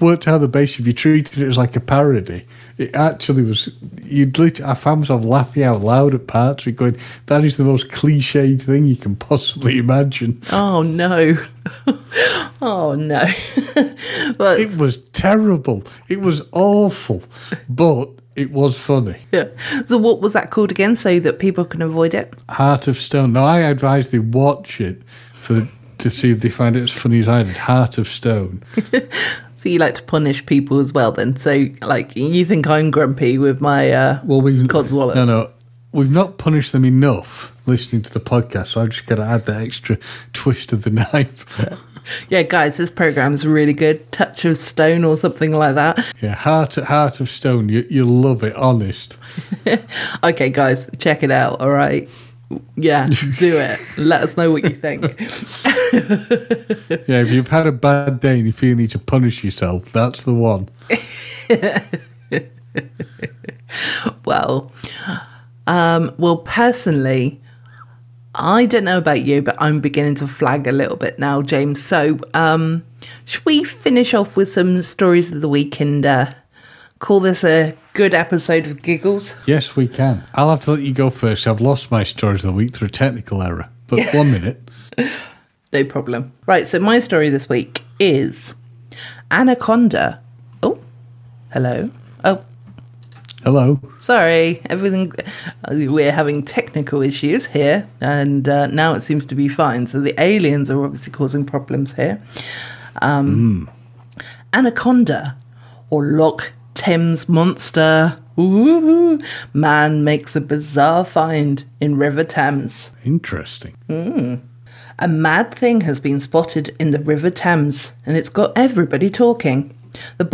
worked out the base. If you treated it as like a parody, it actually was. I found myself laughing out loud at parts. Going, that is the most cliched thing you can possibly imagine. Oh no! Oh no! But it was terrible. It was awful, but it was funny. Yeah. So what was that called again, so that people can avoid it? Heart of Stone. No, I advise they watch it to see if they find it as funny as I did. Heart of Stone. So you like to punish people as well, then? So, like, you think I'm grumpy with my Cod's wallet? No. We've not punished them enough listening to the podcast, so I've just got to add that extra twist of the knife. Yeah, guys, this program's really good. Touch of Stone or something like that. Yeah, Heart of Stone. You'll love it, honest. Okay, guys, check it out, all right? Yeah, do it. Let us know what you think. Yeah, if you've had a bad day and you feel you need to punish yourself, that's the one. Well, personally, I don't know about you, but I'm beginning to flag a little bit now, James. So should we finish off with some stories of the week and call this a good episode of Giggles? Yes, we can. I'll have to let you go first. I've lost my stories of the week through a technical error, but 1 minute. No problem. Right, so my story this week is Anaconda. Oh, hello. Oh. Hello. Sorry, everything. We're having technical issues here, and now it seems to be fine. So the aliens are obviously causing problems here. Anaconda, or Loch Thames Monster. Ooh, man makes a bizarre find in River Thames. Interesting. A mad thing has been spotted in the River Thames, and it's got everybody talking. The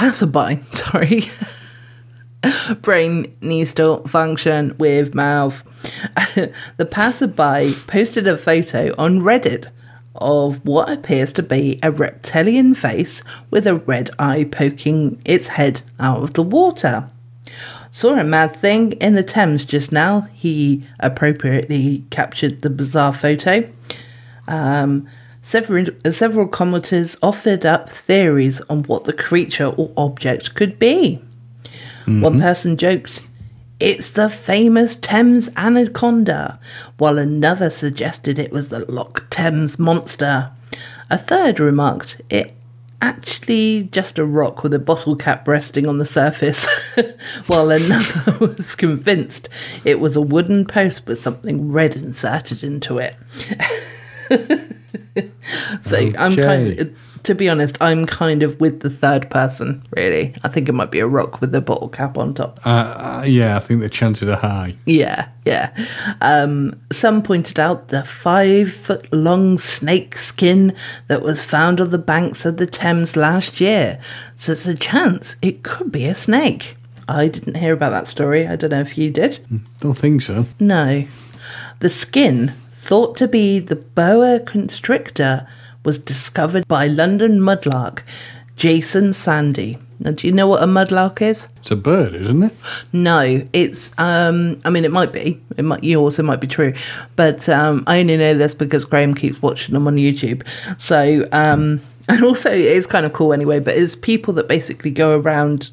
passerby, sorry, brain needs to function with mouth. The passerby posted a photo on Reddit of what appears to be a reptilian face with a red eye poking its head out of the water. Saw a mad thing in the Thames just now. He appropriately captured the bizarre photo. Several commenters offered up theories on what the creature or object could be. Mm-hmm. One person joked, "It's the famous Thames Anaconda," while another suggested it was the Loch Thames Monster. A third remarked, "It actually just a rock with a bottle cap resting on the surface," while another was convinced it was a wooden post with something red inserted into it. So okay. I'm kind of, to be honest, I'm kind of with the third person, really. I think it might be a rock with a bottle cap on top. Yeah, I think the chances are high. Yeah. Some pointed out the 5-foot-long snake skin that was found on the banks of the Thames last year. So there's a chance it could be a snake. I didn't hear about that story. I don't know if you did. Don't think so. No. The skin, thought to be the boa constrictor, was discovered by London mudlark Jason Sandy. Now, do you know what a mudlark is? It's a bird, isn't it? No, it's, I mean, it might be. It might. You also might be true. But I only know this because Graham keeps watching them on YouTube. So, and also it's kind of cool anyway, but it's people that basically go around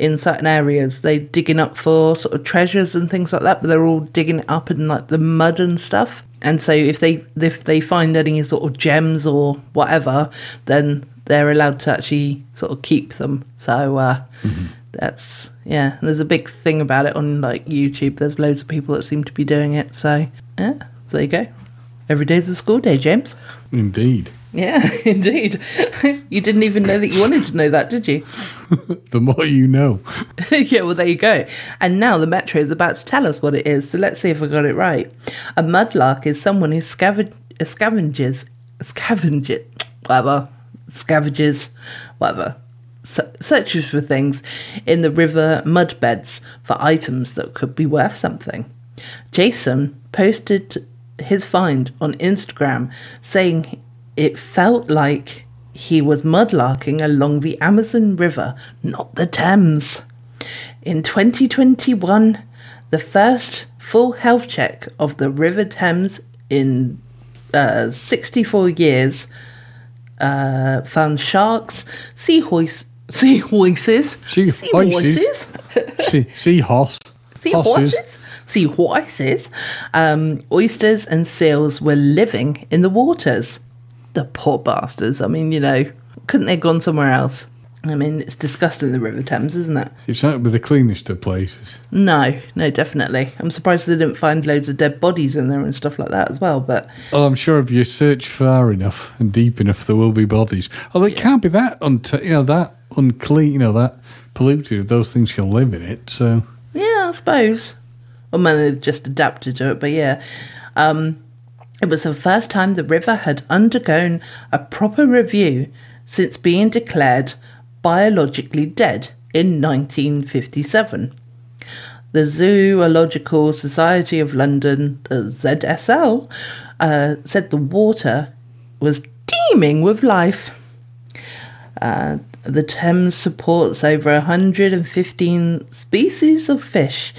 in certain areas. They're digging up for sort of treasures and things like that, but they're all digging it up in like the mud and stuff. And so if they find any sort of gems or whatever, then they're allowed to actually sort of keep them. So that's, yeah, there's a big thing about it on like YouTube. There's loads of people that seem to be doing it. So, yeah, there you go. Every day's a school day, James. Indeed. Yeah, indeed. You didn't even know that you wanted to know that, did you? The more you know. Yeah, well, there you go. And now the Metro is about to tell us what it is, so let's see if I got it right. A mudlark is someone who scavenges, searches for things in the river mudbeds for items that could be worth something. Jason posted his find on Instagram saying it felt like he was mudlarking along the Amazon River, not the Thames. In 2021, the first full health check of the River Thames in 64 years found sharks, seahorses, oysters and seals were living in the waters. The poor bastards. I mean, you know, couldn't they have gone somewhere else? I mean, it's disgusting, the River Thames, isn't it? It's not the cleanest of places. No, definitely. I'm surprised they didn't find loads of dead bodies in there and stuff like that as well, but... Oh, I'm sure if you search far enough and deep enough, there will be bodies. Although it can't be that, that unclean, that polluted. Those things can live in it, so... Yeah, I suppose. Well, man, they've just adapted to it, but yeah. It was the first time the river had undergone a proper review since being declared biologically dead in 1957. The Zoological Society of London, the ZSL, said the water was teeming with life. The Thames supports over 115 species of fish,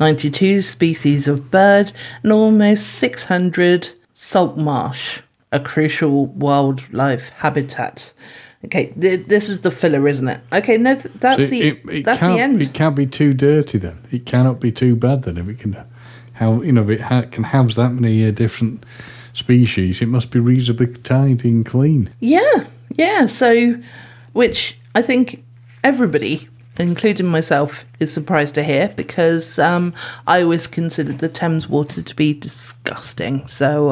92 species of bird, and almost 600... salt marsh, a crucial wildlife habitat. Okay, this is the filler, isn't it? Okay, no, that's the end. It can't be too dirty then. It cannot be too bad then. If it can, can house that many different species, it must be reasonably tidy and clean. Yeah. So, which I think everybody, including myself, is surprised to hear because I always considered the Thames water to be disgusting. So,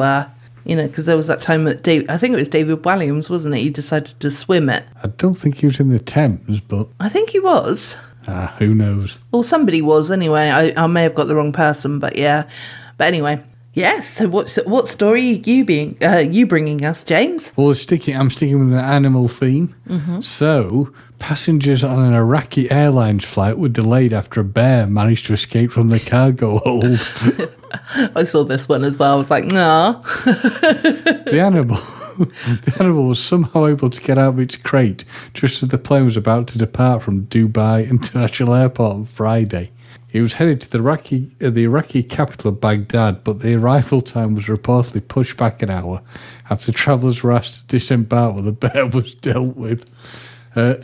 because there was that time that I think it was David Walliams, wasn't it? He decided to swim it. I don't think he was in the Thames, but... I think he was. Who knows? Well, somebody was anyway. I may have got the wrong person, but yeah. But anyway, yes. So what story are you bringing us, James? Well, I'm sticking with an animal theme. Mm-hmm. So... Passengers on an Iraqi Airlines flight were delayed after a bear managed to escape from the cargo hold. I saw this one as well. I was like, nah. The animal Hannibal was somehow able to get out of its crate just as the plane was about to depart from Dubai International Airport on Friday. It was headed to the Iraqi capital of Baghdad, but the arrival time was reportedly pushed back an hour after travellers were asked to disembark where the bear was dealt with. The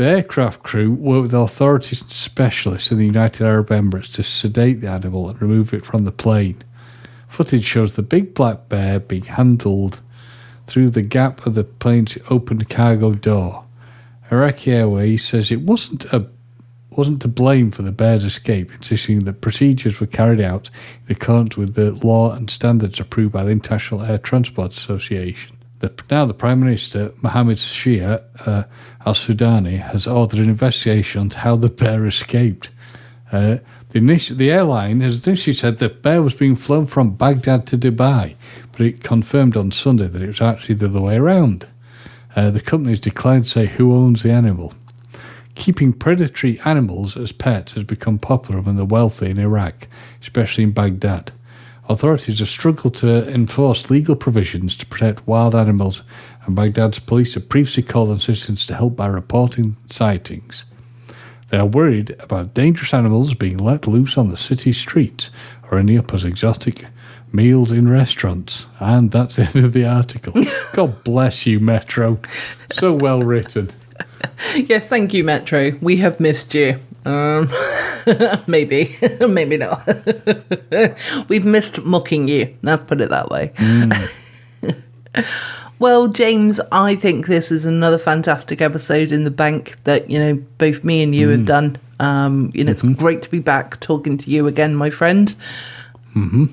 aircraft crew worked with authorities and specialists in the United Arab Emirates to sedate the animal and remove it from the plane. Footage shows the big black bear being handled through the gap of the plane's open cargo door. Iraqi Airways says it wasn't to blame for the bear's escape, insisting that procedures were carried out in accordance with the law and standards approved by the International Air Transport Association. The Prime Minister, Mohammed Shia al-Sudani, has ordered an investigation on how the bear escaped. The airline has initially said the bear was being flown from Baghdad to Dubai, but it confirmed on Sunday that it was actually the other way around. The company has declined to say who owns the animal. Keeping predatory animals as pets has become popular among the wealthy in Iraq, especially in Baghdad. Authorities have struggled to enforce legal provisions to protect wild animals, and Baghdad's police have previously called on citizens to help by reporting sightings. They are worried about dangerous animals being let loose on the city streets or ending up as exotic meals in restaurants. And that's the end of the article. God bless you, Metro. So well written. Yes, thank you, Metro. We have missed you. Maybe not. We've missed mocking you. Let's put it that way. Well, James, I think this is another fantastic episode in the bank that, you know, both me and you have done. It's great to be back talking to you again, my friend. Mm-hmm.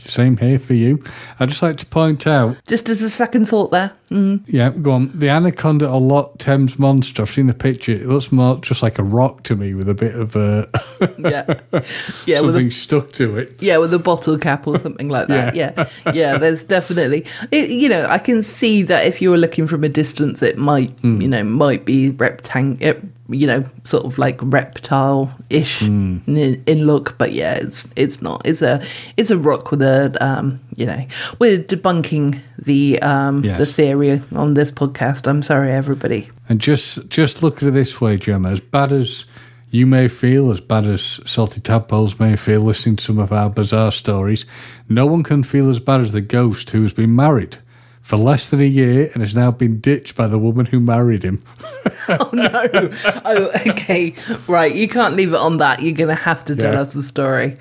Same here for you. I'd just like to point out... Just as a second thought there. Yeah, go on. The Anaconda or Loch Thames Monster, I've seen the picture. It looks more just like a rock to me with a bit of something stuck to it. Yeah, with a bottle cap or something like that. Yeah, there's definitely... I can see that if you were looking from a distance, it might be rectangular, sort of like reptile-ish in look, but yeah, it's not. It's a rock with a we're debunking the theory on this podcast. I'm sorry, everybody. And just look at it this way, Gemma. As bad as you may feel, as bad as salty tadpoles may feel listening to some of our bizarre stories, no one can feel as bad as the ghost who has been married for less than a year and has now been ditched by the woman who married him. Oh, no. Oh, okay. Right. You can't leave it on that. You're going to have to tell us the story.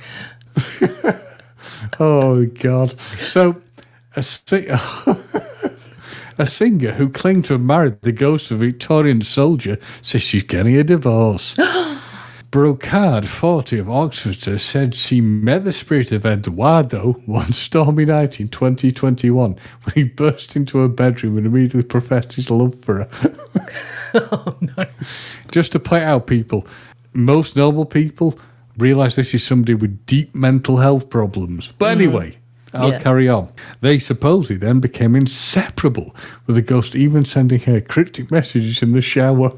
Oh, God. So, a singer who claimed to have married the ghost of a Victorian soldier says she's getting a divorce. Brocard, 40, of Oxfordshire, said she met the spirit of Eduardo one stormy night in 2021 when he burst into her bedroom and immediately professed his love for her. Oh, no. Just to point out, people, most normal people realise this is somebody with deep mental health problems. But anyway, I'll carry on. They supposedly then became inseparable, with the ghost even sending her cryptic messages in the shower.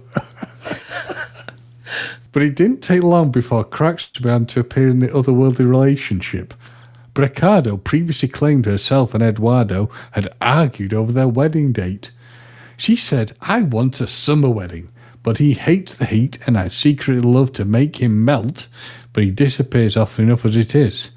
But it didn't take long before cracks began to appear in the otherworldly relationship. Ricardo previously claimed herself and Eduardo had argued over their wedding date. She said, "I want a summer wedding, but he hates the heat and I secretly love to make him melt, but he disappears often enough as it is.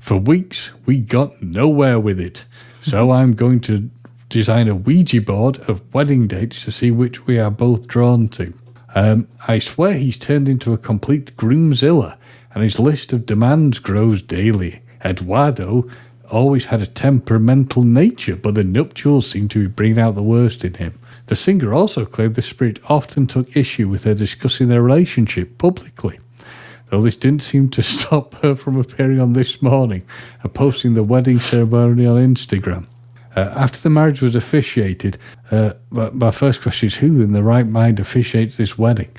For weeks, we got nowhere with it, so I'm going to design a Ouija board of wedding dates to see which we are both drawn to. I swear he's turned into a complete groomzilla, and his list of demands grows daily. Eduardo always had a temperamental nature, but the nuptials seem to be bringing out the worst in him." The singer also claimed the spirit often took issue with her discussing their relationship publicly, though this didn't seem to stop her from appearing on This Morning and posting the wedding ceremony on Instagram. After the marriage was officiated, my first question is, who in the right mind officiates this wedding?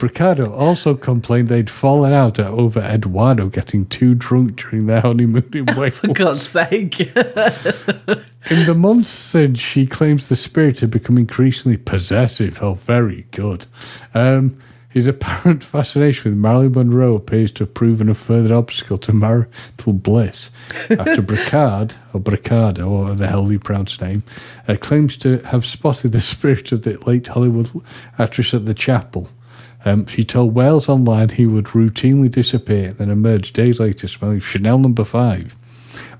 Ricardo also complained they'd fallen out over Eduardo getting too drunk during their honeymoon in Wales. For God's sake. In the months since, she claims the spirit had become increasingly possessive. Oh, very good. His apparent fascination with Marilyn Monroe appears to have proven a further obstacle to marital bliss after Brocard, or the hell you pronounce his name, claims to have spotted the spirit of the late Hollywood actress at the chapel. She told Wales Online he would routinely disappear, then emerge days later smelling Chanel No. 5,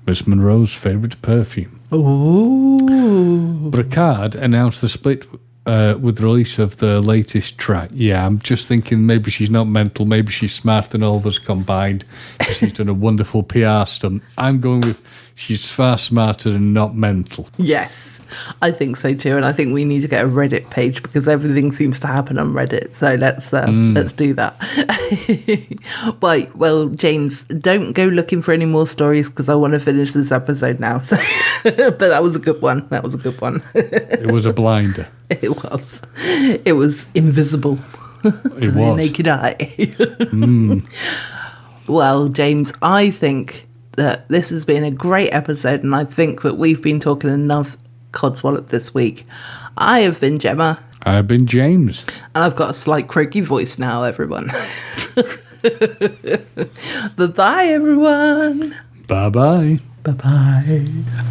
Miss Monroe's favourite perfume. Ooh. Brocard announced the split with the release of the latest track. Yeah, I'm just thinking maybe she's not mental, maybe she's smarter than all of us combined. She's done a wonderful PR stunt. I'm going with she's far smarter than not mental. Yes, I think so too. And I think we need to get a Reddit page because everything seems to happen on Reddit. So let's do that. Right, well, James, don't go looking for any more stories because I want to finish this episode now. So, but that was a good one. That was a good one. It was a blinder. It was invisible to the naked eye. Well, James, I think that this has been a great episode, and I think that we've been talking enough codswallop this week. I have been Gemma. I have been James. And I've got a slight croaky voice now, everyone. Bye-bye, everyone. Bye-bye. Bye-bye.